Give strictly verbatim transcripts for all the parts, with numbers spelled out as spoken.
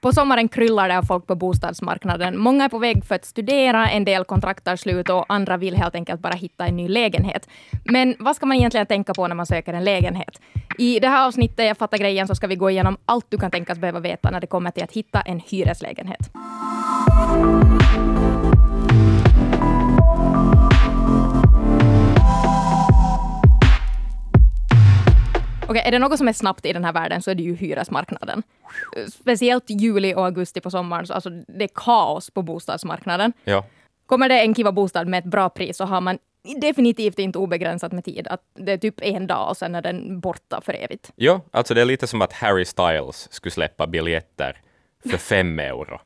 På sommaren kryllar det av folk på bostadsmarknaden. Många är på väg för att studera, en del kontrakt tar slut och andra vill helt enkelt bara hitta en ny lägenhet. Men vad ska man egentligen tänka på när man söker en lägenhet? I det här avsnittet av Fatta grejen så ska vi gå igenom allt du kan tänkas behöva veta när det kommer till att hitta en hyreslägenhet. Okej, är det något som är snabbt i den här världen så är det ju hyresmarknaden. Speciellt juli och augusti på sommaren, så alltså det är kaos på bostadsmarknaden. Ja. Kommer det en kiva bostad med ett bra pris så har man definitivt inte obegränsat med tid. Att det är typ en dag och sen är den borta för evigt. Ja, alltså det är lite som att Harry Styles skulle släppa biljetter för fem euro.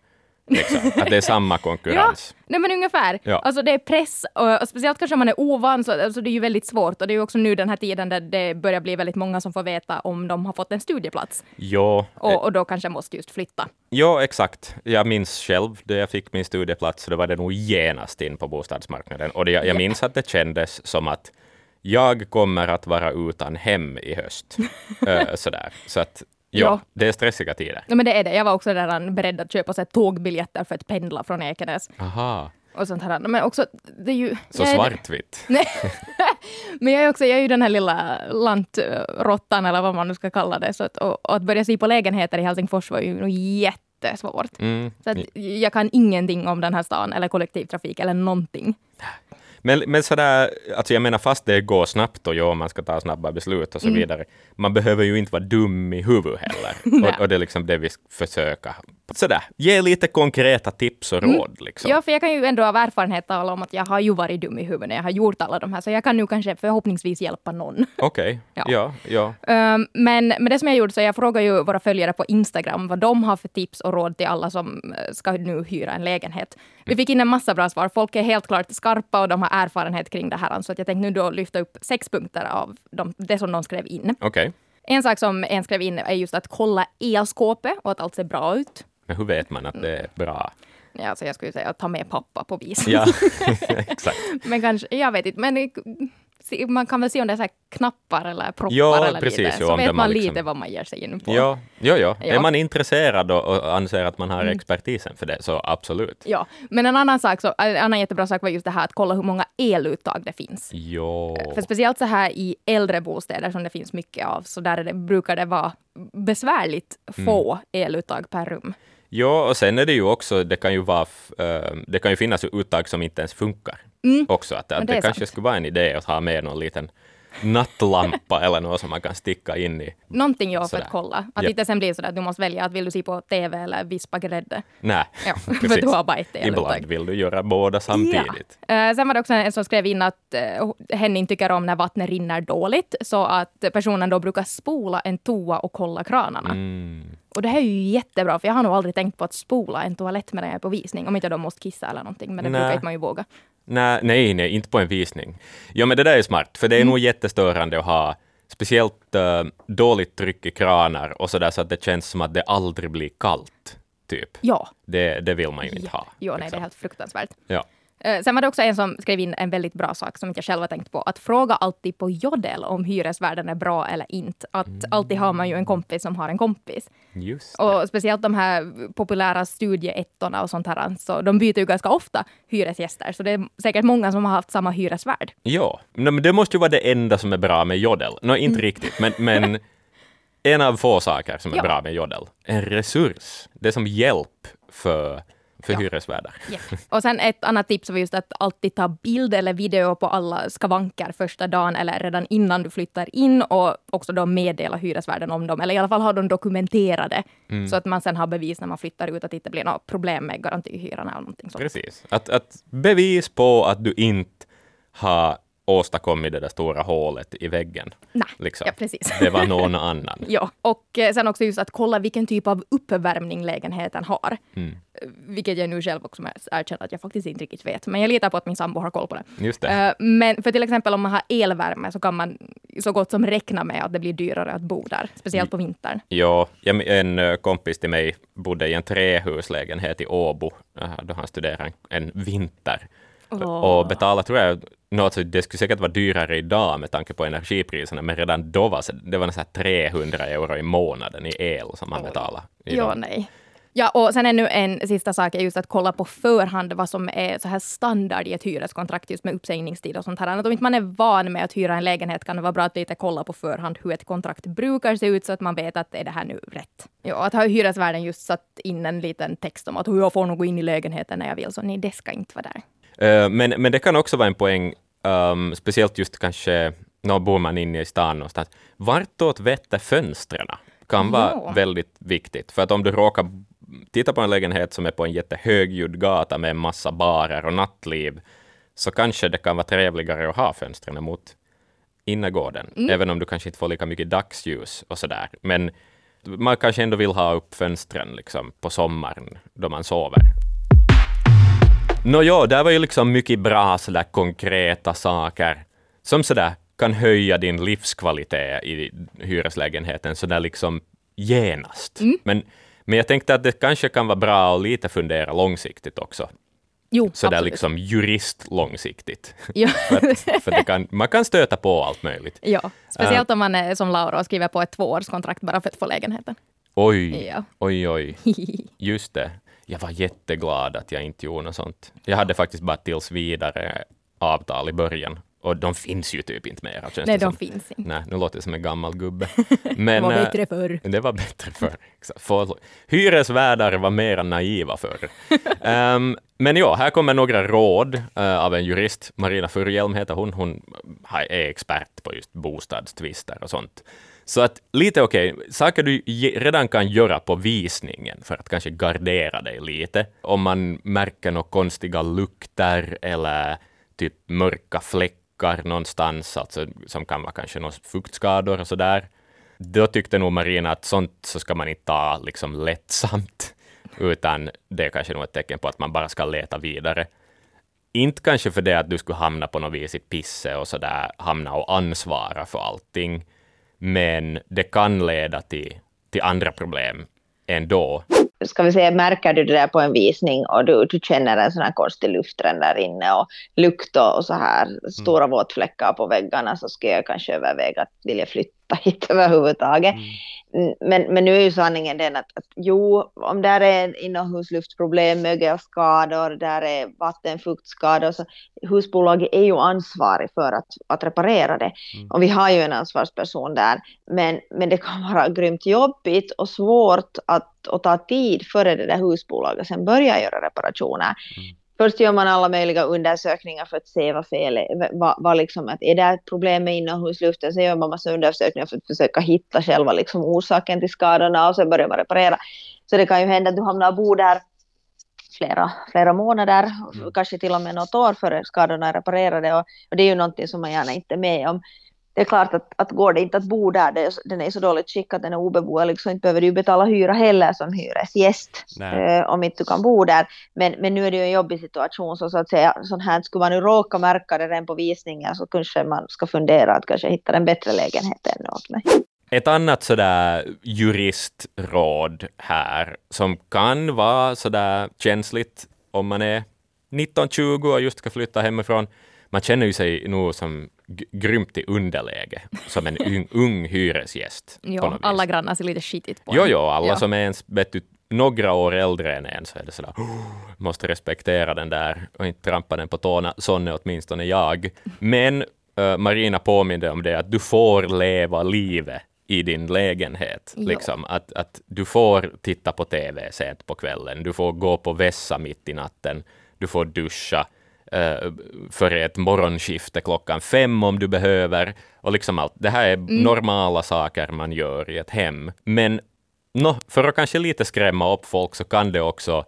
Exakt. Att det är samma konkurrens. Ja, nej men ungefär. Ja. Alltså det är press och speciellt kanske man är ovan så alltså det är ju väldigt svårt. Och det är ju också nu den här tiden där det börjar bli väldigt många som får veta om de har fått en studieplats. Ja. Och, och då kanske måste just flytta. Ja, exakt. Jag minns själv när jag fick min studieplats så det var det nog genast in på bostadsmarknaden. Och det, jag, jag minns att det kändes som att jag kommer att vara utan hem i höst. uh, sådär. Så att Ja, ja, det är stressiga tider. Ja, men det är det. Jag var också redan beredd att köpa så här, tågbiljetter för att pendla från Ekenäs. Aha. Och sånt här. Men också, det är ju... Så svartvitt. Nej. Men jag är, också, jag är ju den här lilla lantrottan eller vad man nu ska kalla det. Så att, och, och att börja se på lägenheter i Helsingfors var ju jättesvårt. Mm. Så att jag kan ingenting om den här stan eller kollektivtrafik eller någonting. Men, men sådär, alltså jag menar fast det går snabbt och ja, man ska ta snabba beslut och så mm. vidare. Man behöver ju inte vara dum i huvudet heller. och, och det är liksom det vi försöker. Sådär, ge lite konkreta tips och råd. Mm. Liksom. Ja, för jag kan ju ändå av erfarenhet tala om att jag har ju varit dum i huvudet när jag har gjort alla de här. Så jag kan nu kanske förhoppningsvis hjälpa någon. Okej, okay. ja. ja, ja. Um, men, men det som jag gjorde så jag frågar ju våra följare på Instagram vad de har för tips och råd till alla som ska nu hyra en lägenhet. Vi fick in en massa bra svar. Folk är helt klart skarpa och de har erfarenhet kring det här. Så att jag tänkte nu då lyfta upp sex punkter av de, det som de skrev in. Okay. En sak som en skrev in är just att kolla elskåpet och att allt ser bra ut. Men hur vet man att det är bra? Ja, alltså jag skulle säga att ta med pappa på vis. Ja, exakt. Men kanske, jag vet inte, men man kan väl se om det är så här knappar eller proppar ja, eller precis, lite. Så jo, vet man, man liksom... lite vad man ger sig in på. Ja, ja, ja. ja. Är man intresserad och anser att man har mm. expertisen för det, så absolut. Ja, men en annan sak, så, en annan jättebra sak var just det här att kolla hur många eluttag det finns. Ja. För speciellt så här i äldre bostäder som det finns mycket av, så där det, brukar det vara besvärligt få mm. eluttag per rum. Ja, och sen är det ju också, det kan ju, vara, det kan ju finnas uttag som inte ens funkar mm. också. Att, att det, det kanske sant. skulle vara en idé att ha med någon liten nattlampa eller något som man kan sticka in i. Någonting jag för att kolla. Att yep. inte sen blir sådär att du måste välja att vill du se på tv eller vispa grädde. Nej, ja, precis. För du har bara ett eluttag. Ibland vill du göra båda samtidigt. Ja. Sen var det också en som skrev in att hen inte tycker om när vattnet rinner dåligt. Så att personen då brukar spola en toa och kolla kranarna. Mm. Och det här är ju jättebra, för jag har nog aldrig tänkt på att spola en toalett med den här på visning. Om inte de måste kissa eller någonting, men det nej. brukar inte man ju våga. Nej, nej, nej, inte på en visning. Ja, men det där är smart, för det är mm. nog jättestörande att ha speciellt uh, dåligt tryck i kranar och sådär, så att det känns som att det aldrig blir kallt, typ. Ja. Det, det vill man ju inte ja. ha. Jo, nej, det är helt fruktansvärt. Ja. Sen var det också en som skrev in en väldigt bra sak som inte jag själv har tänkt på. Att fråga alltid på Jodel om hyresvärden är bra eller inte. Att mm. alltid har man ju en kompis som har en kompis. Just det. Och speciellt de här populära studieettorna och sånt här. Så de byter ju ganska ofta hyresgäster. Så det är säkert många som har haft samma hyresvärd. Ja, men det måste ju vara det enda som är bra med Jodel. Nå, inte mm. riktigt, men... men... en av få saker som är ja. bra med Jodel. En resurs. Det är som hjälp för... för ja. hyresvärdar. Yeah. Och sen ett annat tips var just att alltid ta bild eller video på alla skavanker första dagen eller redan innan du flyttar in, och också då meddela hyresvärden om dem, eller i alla fall ha dem dokumenterade mm. så att man sen har bevis när man flyttar ut att det inte blir något problem med garantihyran eller någonting sånt. Precis. Att, att bevis på att du inte har åstadkommit det där stora hålet i väggen. Nej, liksom. Ja, precis. Det var någon annan. Ja, och sen också just att kolla vilken typ av uppvärmning lägenheten har. Mm. Vilket jag nu själv också erkänner att jag faktiskt inte riktigt vet. Men jag litar på att min sambo har koll på det. Just det. Men för till exempel om man har elvärme så kan man så gott som räkna med att det blir dyrare att bo där. Speciellt på vintern. Ja, en kompis till mig bodde i en trehuslägenhet i Åbo då han studerade en vinter. Oh. Och betala, tror jag, något, det skulle säkert vara dyrare idag med tanke på energipriserna, men redan då var det, det var nästan trehundra euro i månaden i el som man betalade. Ja, nej. Ja, och sen ännu en sista sak är just att kolla på förhand vad som är så här standard i ett hyreskontrakt just med uppsägningstid och sånt här. Att om inte man är van med att hyra en lägenhet kan det vara bra att lite kolla på förhand hur ett kontrakt brukar se ut så att man vet att är det här nu rätt. Ja, att ha hyresvärden just satt in en liten text om att hur jag får nog gå in i lägenheten när jag vill, så nej, det ska inte vara där. Uh, men, men det kan också vara en poäng, um, speciellt just kanske när bor man inne i stan någonstans. Vartåt vetter fönstren kan vara ja. väldigt viktigt. För att om du råkar titta på en lägenhet som är på en jättehögljudd gata med en massa barer och nattliv, så kanske det kan vara trevligare att ha fönstren mot innergården. Mm. Även om du kanske inte får lika mycket dagsljus och sådär. Men man kanske ändå vill ha upp fönstren liksom, på sommaren då man sover. Nåja, där var ju liksom mycket bra sådär konkreta saker som sådär kan höja din livskvalitet i hyreslägenheten sådär liksom genast. Mm. Men Men jag tänkte att det kanske kan vara bra att lite fundera långsiktigt också. Jo, så där liksom jurist långsiktigt. Ja. för att, för det kan, man kan stöta på allt möjligt. Ja, speciellt uh, om man är som Laura och skriver på ett tvåårskontrakt bara för att få lägenheten. Oj, ja. oj, oj. Just det. Jag var jätteglad att jag inte gjorde något sånt. Jag hade faktiskt bara tills vidare avtal i början. Och de finns ju typ inte mer. Nej, de som, finns inte. Nej, nu låter det som en gammal gubbe. Men, det var bättre förr. Det var bättre förr. För, hyresvärdar var mer naiva förr. um, men ja, här kommer några råd uh, av en jurist. Marina Furuhjelm heter hon. Hon är expert på just bostadstvister och sånt. Så att lite okej, okay, saker du ge, redan kan göra på visningen för att kanske gardera dig lite. Om man märker några konstiga lukter eller typ mörka fläckar någonstans, alltså, som kan vara kanske några fuktskador och sådär. Då tyckte nog Marina att sånt så ska man inte ta liksom lättsamt, utan det är kanske nog ett tecken på att man bara ska leta vidare. Inte kanske för det att du skulle hamna på något vis i pisse och sådär, hamna och ansvara för allting, men det kan leda till, till andra problem ändå. Ska vi säga, märker du det där på en visning och du, du känner en sån här konstig luftren där inne och lukt och så här stora mm. våtfläckar på väggarna, så ska jag kanske överväga att vilja flytta hit överhuvudtaget. Mm. Men, men nu är ju sanningen den att, att jo, om där är inomhusluftproblem, mögelskador, där är vattenfuktskador, så husbolaget är ju ansvarig för att, att reparera det. Mm. Och vi har ju en ansvarsperson där, men, men det kan vara grymt jobbigt och svårt att och ta tid före det där husbolaget sen börja göra reparationer. Mm. Först gör man alla möjliga undersökningar för att se vad fel är. Vad, vad liksom, att är det ett problem med inomhusluften, så gör man massa undersökningar för att försöka hitta själva liksom orsaken till skadorna, och sen börjar man reparera. Så det kan ju hända att du hamnar och bor där flera, flera månader, mm. kanske till och med något år före skadorna är reparerade, och, och det är ju någonting som man gärna inte är med om. Det är klart att, att går det inte att bo där, det, den är så dåligt skick att den är obeboelig, så inte behöver du betala hyra heller som hyresgäst eh, om inte du kan bo där. Men, men nu är det ju en jobbig situation, så, så att säga, sån här skulle man nu råka märka det redan på visningen, så kanske man ska fundera att kanske hitta en bättre lägenhet än något. Ett annat sådär juristråd här som kan vara sådär känsligt om man är nitton tjugo och just ska flytta hemifrån. Man känner ju sig nog som g- grymt i underläge, som en un- ung hyresgäst. Jo, alla grannar ser lite skitigt på. Jo, jo, alla jo. som är ens, vet du, några år äldre än en, så är det sådär, oh, måste respektera den där och inte trampa den på tårna, sån är åtminstone jag. Men äh, Marina påminner om det, att du får leva livet i din lägenhet. Liksom, att, att du får titta på tv sent på kvällen, du får gå på vässa mitt i natten, du får duscha för ett morgonskifte klockan fem om du behöver, och liksom allt. Det här är mm. normala saker man gör i ett hem. Men no, för att kanske lite skrämma upp folk, så kan det också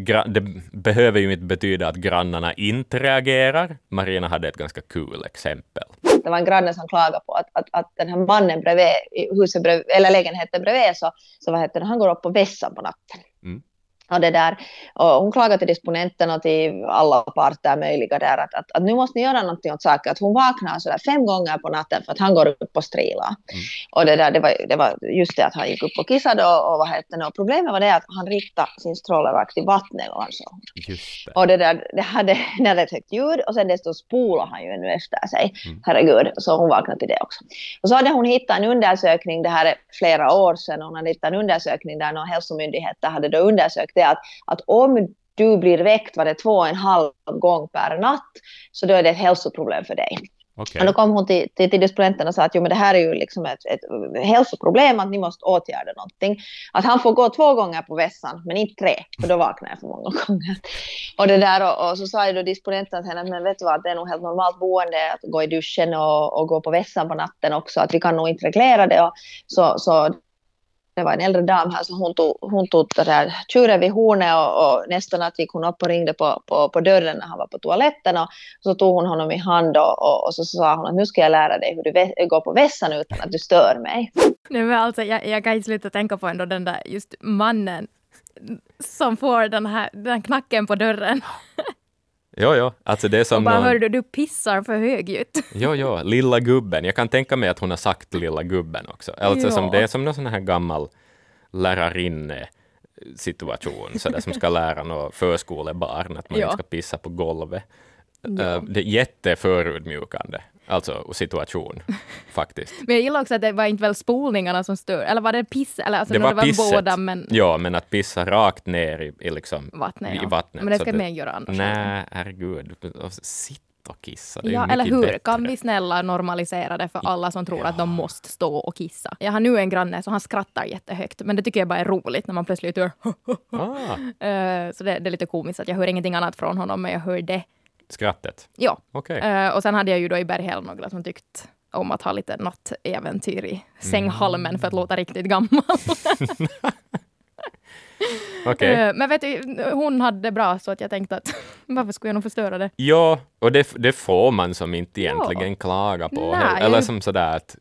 gra- det behöver ju inte betyda att grannarna inte reagerar. Marina hade ett ganska kul exempel. Det var en granne som klagade på att, att, att den här mannen bredvid, huset bredvid, eller lägenheten bredvid, så, så vad heter det, han går upp på vässan på natten. Mm. Och det där, och hon klagade till disponenten och till alla parter möjliga där att, att, att nu måste ni göra någonting åt saker. Att hon vaknar sådär fem gånger på natten för att han går upp och strilar. Mm. Och det, där, det, var, det var just det att han gick upp och kissade och, och vad hette det. Och problemet var det att han riktade sin strålerakt i vattnet. Alltså. Just det. Och det där, det hade, det hade ett högt ljud och sen dessutom spolade han ju ännu efter sig. Mm. Herregud, så hon vaknade till det också. Och så hade hon hittat en undersökning, det här är flera år sedan, hon hade hittat en undersökning där någon hälsomyndighet hade då undersökt det att, att om du blir väckt var det två och en halv gång per natt så då är det ett hälsoproblem för dig. Okay. Och då kom hon till, till, till disponenten och sa att jo, men det här är ju liksom ett, ett hälsoproblem att ni måste åtgärda någonting. Att han får gå två gånger på vässan men inte tre för då vaknar jag för många gånger. Och, det där, och, och så sa ju då disponenten till henne att men vet du vad, det är nog helt normalt boende att gå i duschen och, och gå på vässan på natten också. Att vi kan nog inte reglera det. Och, så... så det var en äldre dam här så hon tog, hon tog det där tjuren vid hornet och, och nästan att gick hon upp och ringde på, på, på dörren när han var på toaletten och så tog hon honom i hand och, och, och så sa hon att nu ska jag lära dig hur du vä- går på vässan utan att du stör mig. Nej, men alltså, jag, jag kan inte sluta tänka på ändå den där just mannen som får den här den knacken på dörren. Ja, ja. Alltså det är som och bara, någon... hör du, du pissar för högljutt. Ja, ja. Lilla gubben. Jag kan tänka mig att hon har sagt lilla gubben också. Alltså ja. Som det är som någon sån här gammal lärarinne-situation. Sådär som ska lära några förskolebarn att man ja. ska pissa på golvet. Ja. Det är jätteförödmjukande. Alltså situation, faktiskt. Men jag gillar också att det var inte väl spolningarna som stör. Eller var det piss? Eller, alltså, det var, det var pisset. Båda, men... Ja, men att pissa rakt ner i, i, liksom, vattnet, ja. i vattnet. Men det ska man göra annars. Nej, herregud. Sitt och kissa. Det är ja, mycket eller hur? Bättre. Kan vi snälla normalisera det för alla som tror ja. att de måste stå och kissa? Jag har nu en granne så han skrattar jättehögt. Men det tycker jag bara är roligt när man plötsligt gör... ah. Så det, det är lite komiskt att jag hör ingenting annat från honom, men jag hör det. Skrattet? Ja. Okay. Uh, och sen hade jag ju då i Berghäll några som tyckt om att ha lite nattäventyr i sänghalmen mm. för att låta riktigt gammal. Okay. uh, men vet du, hon hade det bra så att jag tänkte att varför skulle jag nog förstöra det? Ja, och det, det får man som inte egentligen ja. klaga på. Nej, eller som sådär att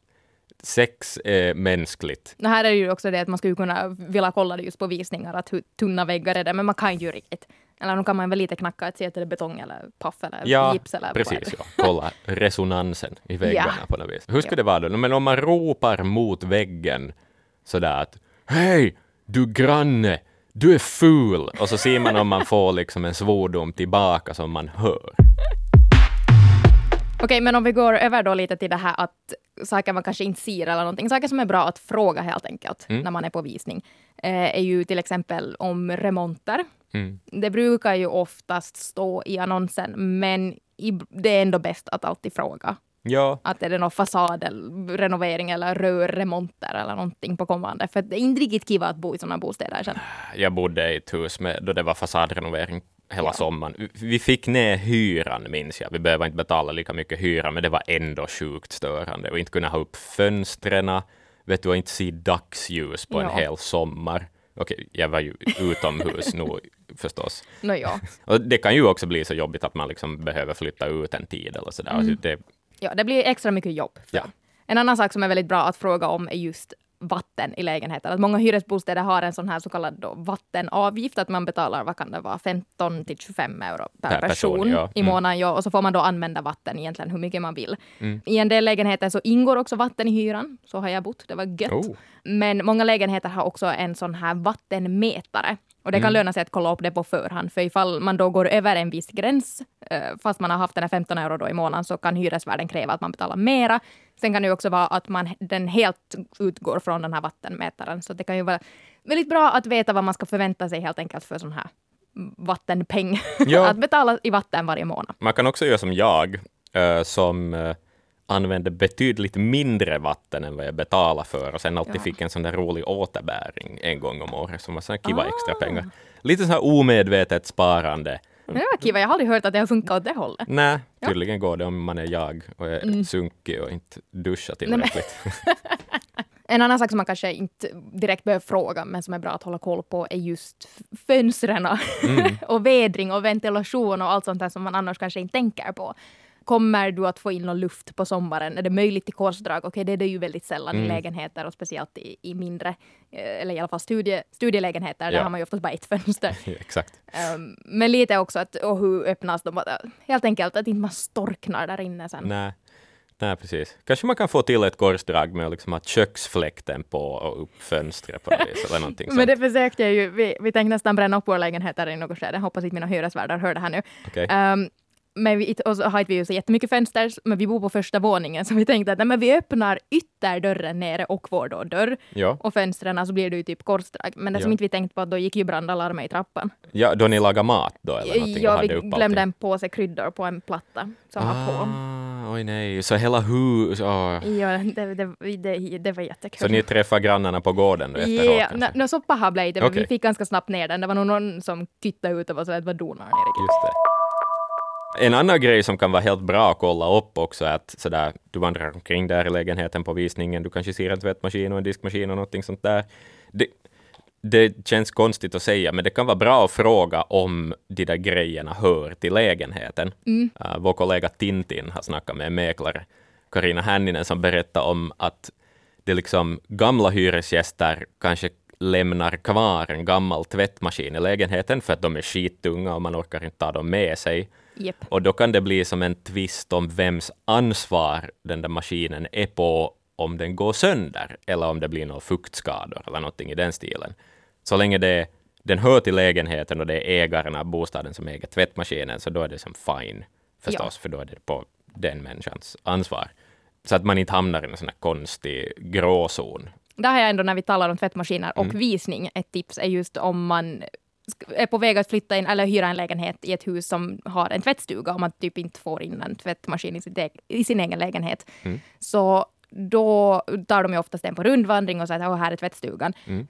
sex är mänskligt. Det här är ju också det att man skulle kunna vilja kolla det just på visningar, att hur tunna väggar är det, men man kan ju riktigt. Eller nu kan man väl lite knacka att se att det är betong eller paff eller ja, gips eller precis, ja. Kolla resonansen i väggarna ja. på något vis. Hur skulle ja. det vara då? Men om man ropar mot väggen sådär att hej, du granne, du är ful. Och så ser man om man får liksom en svordom tillbaka som man hör. Okej, okay, men om vi går över då lite till det här att saker man kanske inte ser eller någonting. Saker som är bra att fråga helt enkelt mm. när man är på visning eh, är ju till exempel om remonter. Mm. Det brukar ju oftast stå i annonsen, men i, det är ändå bäst att alltid fråga. Ja. Att är det någon fasadrenovering eller rörremonter eller någonting på kommande. För det är inte riktigt kiva att bo i sådana bostäder sen. Jag bodde i ett hus med, då det var fasadrenovering hela ja. sommaren. Vi fick ner hyran, minns jag. Vi behöver inte betala lika mycket hyra, men det var ändå sjukt störande. Och inte kunna ha upp fönstren, vet du, och inte se dagsljus på ja. en hel sommar. Okej, jag var ju utomhus nu förstås. No, ja. Och det kan ju också bli så jobbigt att man liksom behöver flytta ut en tid eller sådär. Mm. Alltså det... Ja, det blir extra mycket jobb. Ja. En annan sak som är väldigt bra att fråga om är just vatten i lägenheten. Att många hyresbostäder har en sån här så kallad då vattenavgift att man betalar, vad kan det vara, femton till tjugofem euro per, per person, person ja. mm. i månaden. Ja, och så får man då använda vatten egentligen hur mycket man vill. Mm. I en del lägenheter så ingår också vatten i hyran. Så har jag bott, det var gött. Oh. Men många lägenheter har också en sån här vattenmätare. Och det kan mm. löna sig att kolla upp det på förhand. För ifall man då går över en viss gräns, fast man har haft den här femton euro då i månaden, så kan hyresvärden kräva att man betalar mera. Sen kan det ju också vara att man, den helt utgår från den här vattenmätaren. Så det kan ju vara väldigt bra att veta vad man ska förvänta sig helt enkelt för sån här vattenpeng. Ja. Att betala i vatten varje månad. Man kan också göra som jag, som använde betydligt mindre vatten än vad jag betalade för. Och sen alltid ja. fick en sån där rolig återbäring en gång om året som var sån här kiva ah. extra pengar. Lite så här omedvetet sparande. Det var kiva, jag har aldrig hört att det har funkat åt det hållet. Nej, tydligen ja. går det om man är jag och är mm. sunkig och inte duschar tillräckligt. En annan sak som man kanske inte direkt behöver fråga men som är bra att hålla koll på är just fönstren mm. och vädring och ventilation och allt sånt där som man annars kanske inte tänker på. Kommer du att få in någon luft på sommaren? Är det möjligt i korsdrag? Okej, okay, det är det ju väldigt sällan mm. i lägenheter och speciellt i, i mindre, eller i alla fall studie, studielägenheter. Ja. Där har man ju oftast bara ett fönster. Exakt. Um, men lite också att, och hur öppnas de? Helt enkelt att inte man storknar där inne sen. Nej. Nej, precis. Kanske man kan få till ett korsdrag med liksom att köksfläkten på och upp fönstret på det eller någonting sånt. Men det försökte jag ju. Vi, vi tänkte nästan bränna upp vår lägenhet där i något skede. Hoppas inte mina hyresvärdar hör det här nu. Okej. Okay. Um, Men vi, och så har vi ju så jättemycket fönster, men vi bor på första våningen, så vi tänkte att nej, men vi öppnar ytterdörren nere och vår då dörr. Ja. Och fönstren, så blir det ju typ korsdrag. Men det ja. som inte vi tänkte på, då gick ju brandalarmet i trappan. Ja, då ni lagar mat då eller någonting? Ja, vi glömde allting. En påse kryddor på en platta som ah, var på. Oj nej, så hela hus... Oh. Ja, det, det, det, det var jättekul. Så ni träffar grannarna på gården då efteråt? Ja, n- n- så paha blev det, men okay. vi fick ganska snabbt ner den. Det var nog någon som tittade ut och var så att det var donar nere. Just det. En annan grej som kan vara helt bra att kolla upp också är att sådär, du vandrar omkring där i lägenheten på visningen. Du kanske ser en tvättmaskin och en diskmaskin och någonting sånt där. Det, det känns konstigt att säga, men det kan vara bra att fråga om de där grejerna hör till lägenheten. Mm. Uh, vår kollega Tintin har snackat med en mäklare, Carina Hänninen, som berättar om att det liksom gamla hyresgäster kanske lämnar kvar en gammal tvättmaskin i lägenheten för att de är skittunga och man orkar inte ta dem med sig. Yep. Och då kan det bli som en tvist om vems ansvar den där maskinen är på om den går sönder eller om det blir några fuktskador eller någonting i den stilen. Så länge det, den hör till lägenheten och det är ägaren av bostaden som äger tvättmaskinen, så då är det som fine förstås, ja. För då är det på den människans ansvar. Så att man inte hamnar i en sån här konstig gråzon. Där har jag ändå, när vi talar om tvättmaskiner och mm. visning, ett tips är just om man är på väg att flytta in eller hyra en lägenhet i ett hus som har en tvättstuga, om man typ inte får in en tvättmaskin i sin, deg- i sin egen lägenhet. Mm. Så då tar de ju oftast den på rundvandring och säger att oh, här är tvättstugan. Mm. Uh,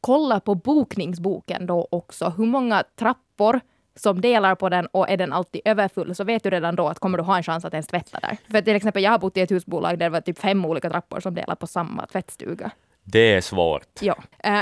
kolla på bokningsboken då också. Hur många trappor som delar på den, och är den alltid överfull, så vet du redan då att kommer du ha en chans att ens tvätta där. För till exempel jag har bott i ett husbolag där det var typ fem olika trappor som delar på samma tvättstuga. Det är svårt. Ja.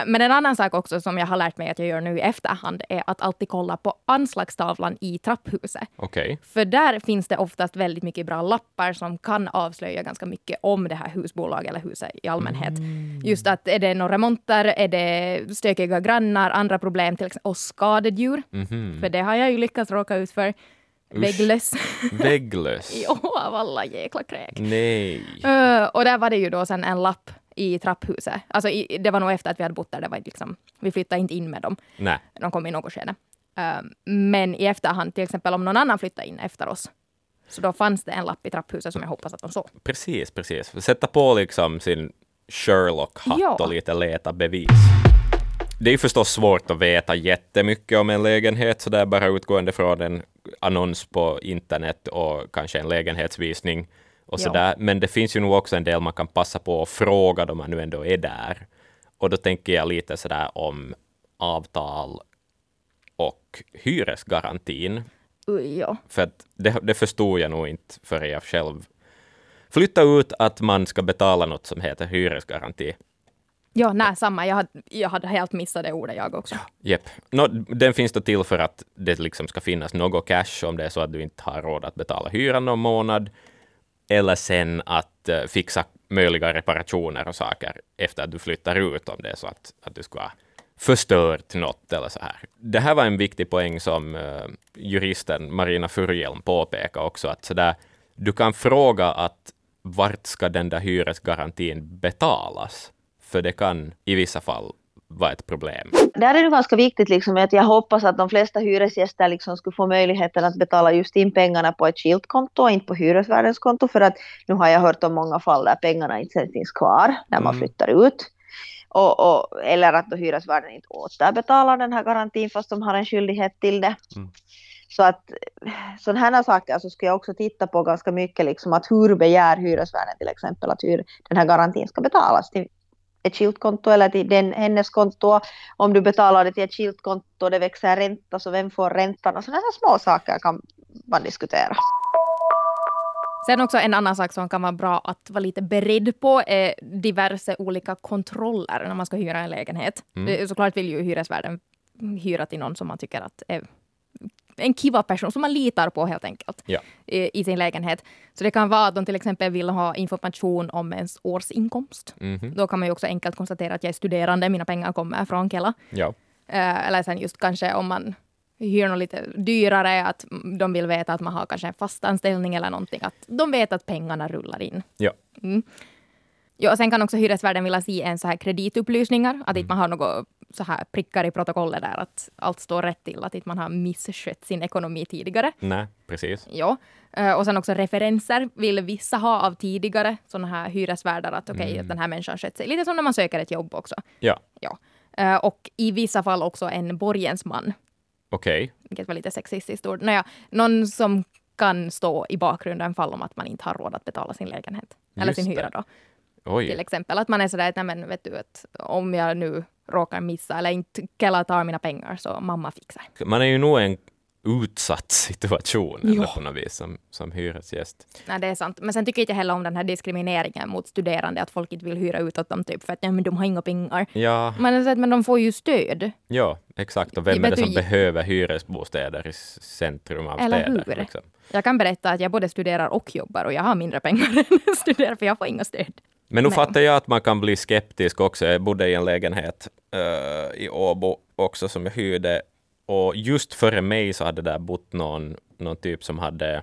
Men en annan sak också som jag har lärt mig att jag gör nu i efterhand är att alltid kolla på anslagstavlan i trapphuset. Okay. För där finns det oftast väldigt mycket bra lappar som kan avslöja ganska mycket om det här husbolaget eller huset i allmänhet. Mm. Just att är det några remonter, är det stökiga grannar, andra problem till exempel, och skadedjur. Mm-hmm. För det har jag ju lyckats råka ut för. Vägglöss. Vägglöss. Jo, av alla jäkla kräk. Nej. Uh, och där var det ju då sen en lapp i trapphuset. Alltså i, det var nog efter att vi hade bott där. Det var liksom, vi flyttade inte in med dem. Nej. De kom i något skede. Uh, men i efterhand, till exempel om någon annan flyttade in efter oss, så då fanns det en lapp i trapphuset som jag hoppas att de såg. Precis, precis. Sätta på liksom sin Sherlock-hatt, ja. Och lite leta bevis. Det är förstås svårt att veta jättemycket om en lägenhet, så där bara utgående från en annons på internet och kanske en lägenhetsvisning. Och sådär. Men det finns ju nog också en del man kan passa på att fråga då man nu ändå är där. Och då tänker jag lite sådär om avtal och hyresgarantin. Uh, ja. För att det, det förstod jag nog inte för jag själv. Flytta ut att man ska betala något som heter hyresgaranti. Ja, nej, samma. Jag hade, jag hade helt missat det ordet jag också. Yep. No, den finns då till för att det liksom ska finnas något cash om det är så att du inte har råd att betala hyran någon månad. Eller sen att uh, fixa möjliga reparationer och saker efter att du flyttar ut, om det är så att, att du ska ha förstört något eller så här. Det här var en viktig poäng som uh, juristen Marina Furuhjelm påpekar också, att så där, du kan fråga att vart ska den där hyresgarantin betalas? För det kan i vissa fall vara ett problem. Där är det ganska viktigt liksom, att jag hoppas att de flesta hyresgäster liksom skulle få möjligheten att betala just in pengarna på ett skilt konto och inte på hyresvärdens konto, för att nu har jag hört om många fall där pengarna inte finns kvar när man mm. flyttar ut. Och, och, eller att då hyresvärden inte återbetalar den här garantin fast de har en skyldighet till det. Mm. Så att sådana här saker, alltså, ska jag också titta på ganska mycket liksom, att hur begär hyresvärden till exempel att hur den här garantin ska betalas till ett skiltkonto eller till den, hennes konto. Om du betalar det till ett skiltkonto och det växer ränta, så vem får räntan? Och sådana här små saker kan man diskutera. Sen också en annan sak som kan vara bra att vara lite beredd på är diverse olika kontroller när man ska hyra en lägenhet. Mm. Såklart vill ju hyresvärden hyra till någon som man tycker att är en kiva person som man litar på helt enkelt ja. i, i sin lägenhet. Så det kan vara att de till exempel vill ha information om ens årsinkomst. Mm-hmm. Då kan man ju också enkelt konstatera att jag är studerande, mina pengar kommer från Killa. Ja. Eh, eller sen just kanske om man hyr något lite dyrare, att de vill veta att man har kanske en fast anställning eller någonting. Att de vet att pengarna rullar in. Ja. Mm. Ja, och sen kan också hyresvärden vilja se en så här kreditupplysningar. Att mm. man har något så här prickar i protokollet där att allt står rätt till. Att inte man har misskött sin ekonomi tidigare. Nej, precis. Ja, och sen också referenser vill vissa ha av tidigare sådana här hyresvärdar. Att okej, okay, mm. den här människan skött sig. Lite som när man söker ett jobb också. Ja. Ja. Och i vissa fall också en borgensman. Okej. Okay. Vilket var lite sexistiskt ord. Nåja, någon som kan stå i bakgrunden fall om att man inte har råd att betala sin lägenhet. Eller Just sin hyra det. Då. Oj. Till exempel att man är sådär att nej, men vet du att om jag nu råkar missa eller inte Killa tar mina pengar så mamma fixar. Man är ju nog en utsatt situation eller på något vis som, som hyresgäst. Nej, det är sant. Men sen tycker jag inte heller om den här diskrimineringen mot studerande att folk inte vill hyra ut åt dem typ för att nej, men de har inga pengar. Ja. Man är så att men de får ju stöd. Ja, exakt. Och vem är det som behöver hyresbostäder i centrum av eller städer? Hur? Liksom? Jag kan berätta att jag både studerar och jobbar och jag har mindre pengar än studerar för jag får inga stöd. Men nu Nej. fattar jag att man kan bli skeptisk också. Jag bodde i en lägenhet uh, i Åbo också som jag hyrde. Och just före mig så hade där bott någon, någon typ som hade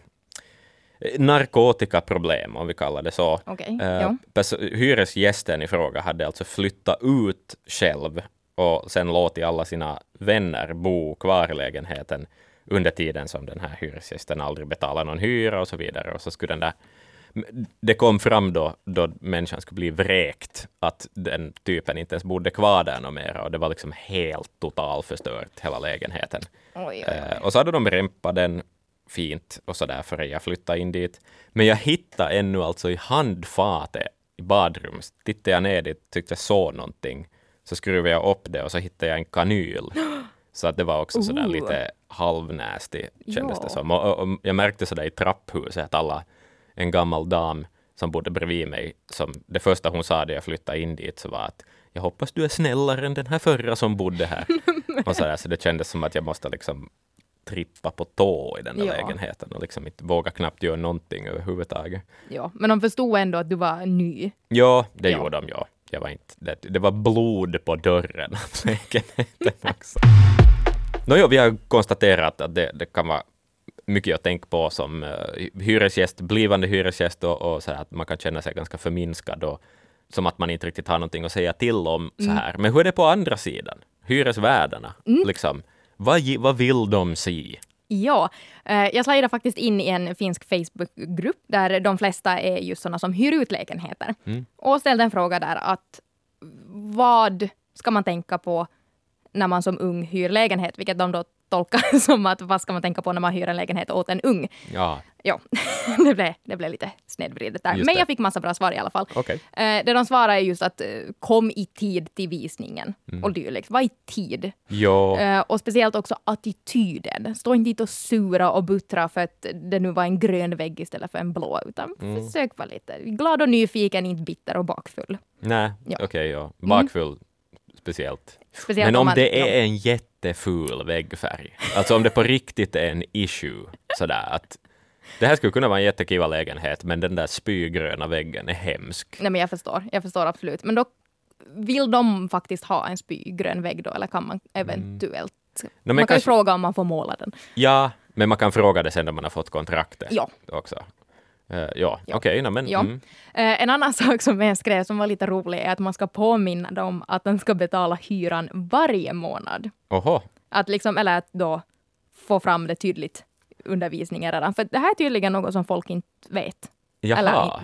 narkotikaproblem, om vi kallar det så. Okay. Uh, pers- hyresgästen i fråga hade alltså flyttat ut själv och sen låtit alla sina vänner bo kvar i lägenheten under tiden som den här hyresgästen aldrig betalade någon hyra och så vidare. Och så skulle den där... Det kom fram då, då människan skulle bli vräkt att den typen inte ens bodde kvar där någon mer och det var liksom helt totalt förstört hela lägenheten. Oj, oj, oj. Eh, och så hade de rempat den fint och så där före jag flyttade in dit. Men jag hittade ännu alltså i handfatet i badrummet. Tittade jag ner dit, tyckte jag såg någonting. Så skruvade jag upp det och så hittade jag en kanyl. Så att det var också sådär lite halvnästig kändes jo. det som. Och, och jag märkte sådär i trapphuset att alla en gammal dam som bodde bredvid mig som det första hon sa när jag flyttade in dit så var att jag hoppas du är snällare än den här förra som bodde här. och så, där, så det kändes som att jag måste liksom trippa på tå i den här ja. lägenheten och liksom inte våga knappt göra någonting överhuvudtaget. Ja, men de förstod ändå att du var ny. Ja, det ja. gjorde de, ja. Jag var inte, det, det var blod på dörren av lägenheten också. Nå ja, vi har konstaterat att det, det kan vara mycket att tänka på som uh, hyresgäst, blivande hyresgäst och, och så här, att man kan känna sig ganska förminskad och som att man inte riktigt har någonting att säga till om mm. så här. Men hur är det på andra sidan? Hyresvärdarna, mm. liksom. Vad, vad vill de se? Ja, eh, jag slidade faktiskt in i en finsk Facebookgrupp där de flesta är just sådana som hyr ut lägenheter. Mm. Och ställde en fråga där att vad ska man tänka på när man som ung hyr lägenhet? Vilket de då tolka som att vad ska man tänka på när man hyr en lägenhet åt en ung. Ja. Ja, det blev, det blev lite snedvridet där. Just Men det. jag fick massa bra svar i alla fall. Okay. Eh, det de svarar är just att kom i tid till visningen mm. och dylikt. Vad är tid? Ja. Eh, och speciellt också attityden. Stå inte dit och sura och buttra för att det nu var en grön vägg istället för en blå. Utan mm. försök vara lite glad och nyfiken, inte bitter och bakfull. Nej, ja. okej. Okay, ja. Bakfull. Mm. Speciellt. Speciellt. Men om, om man, det är ja. en jätteful väggfärg, alltså om det på riktigt är en issue, sådär att det här skulle kunna vara en jättekiva lägenhet, men den där spygröna väggen är hemsk. Nej, men jag förstår, jag förstår absolut. Men då vill de faktiskt ha en spygrön vägg då, eller kan man eventuellt? Mm. No, man kan kanske... ju fråga om man får måla den. Ja, men man kan fråga det sen när man har fått kontraktet ja. också. Uh, ja, ja. okej. Okay, no, ja. mm. uh, en annan sak som jag skrev som var lite rolig är att man ska påminna dem att de ska betala hyran varje månad. Oho. Att liksom, eller att då få fram det tydligt under visningen redan. För det här är tydligen något som folk inte vet. Jaha. Eller, ja.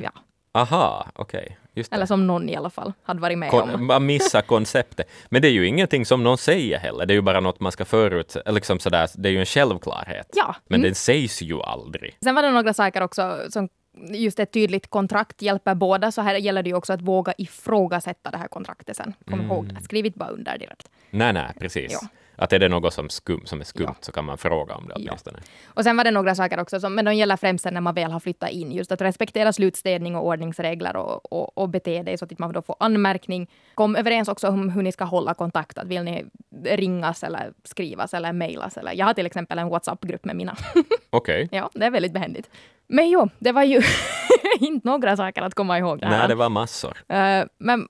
Aha, okej. Okay. Just det. Eller som någon i alla fall hade varit med Kon- om. Man missar konceptet. Men det är ju ingenting som någon säger heller. Det är ju bara något man ska förut... Liksom sådär, det är ju en självklarhet. Ja. Men mm. det sägs ju aldrig. Sen var det några saker också som just ett tydligt kontrakt hjälper båda. Så här gäller det ju också att våga ifrågasätta det här kontraktet sen. Kom mm. ihåg det. Skriv inte bara under direkt. Nej, nej, precis. Ja. Att är det något som, skum, som är skumt ja. så kan man fråga om det åtminstone. Ja. Och sen var det några saker också, som, men de gäller främst när man väl har flyttat in. Just att respektera slutstädning och ordningsregler och, och, och bete dig så att man då får anmärkning. Kom överens också om hur ni ska hålla kontakt. Att vill ni ringas eller skrivas eller mejlas. Eller. Jag har till exempel en WhatsApp-grupp med mina. Okej. Okay. Ja, det är väldigt behändigt. Men jo, det var ju inte några saker att komma ihåg. Där. Nej, det var massor. Uh, men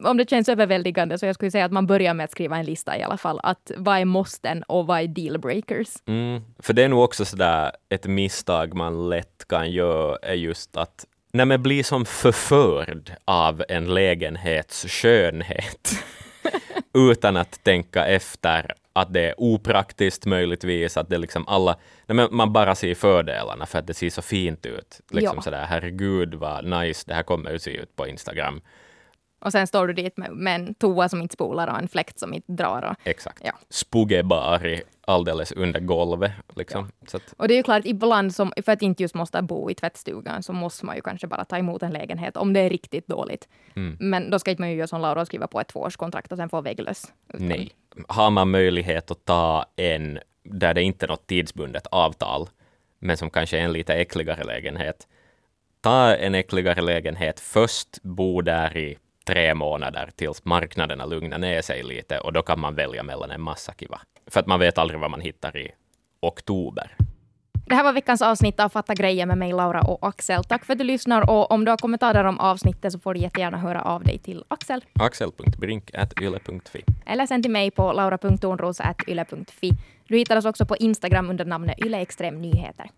om det känns överväldigande så jag skulle säga att man börjar med att skriva en lista i alla fall. Att vad är måsten och vad är dealbreakers? Mm, för det är nog också sådär ett misstag man lätt kan göra är just att när man blir som förförd av en lägenhets skönhet utan att tänka efter att det är opraktiskt möjligtvis, att det liksom alla, nej men man bara ser fördelarna för att det ser så fint ut. Liksom ja. Sådär, herregud vad nice, det här kommer ju se ut på Instagram. Och sen står du dit med, med en toa som inte spolar och en fläkt som inte drar. Och, exakt. Ja. Spuggebari alldeles under golvet. Liksom. Ja. Så att, och det är ju klart, ibland som, för att inte just måste bo i tvättstugan så måste man ju kanske bara ta emot en lägenhet om det är riktigt dåligt. Mm. Men då ska inte man ju göra som Laura och skriva på ett tvåårskontrakt och sen få vägglös. Utan... Nej. Har man möjlighet att ta en där det inte är något tidsbundet avtal men som kanske är en lite äckligare lägenhet. Ta en äckligare lägenhet först, bo där i tre månader tills marknaderna lugnar ner sig lite och då kan man välja mellan en massa kiva. För att man vet aldrig vad man hittar i oktober. Det här var veckans avsnitt av Fatta grejen med mig, Laura och Axel. Tack för att du lyssnar och om du har kommentarer om avsnittet så får du jättegärna höra av dig till Axel. Axel punkt brink at yle punkt fi eller sen till mig på laura punkt onros at yle punkt fi. Du hittar oss också på Instagram under namnet Yle Extrem Nyheter.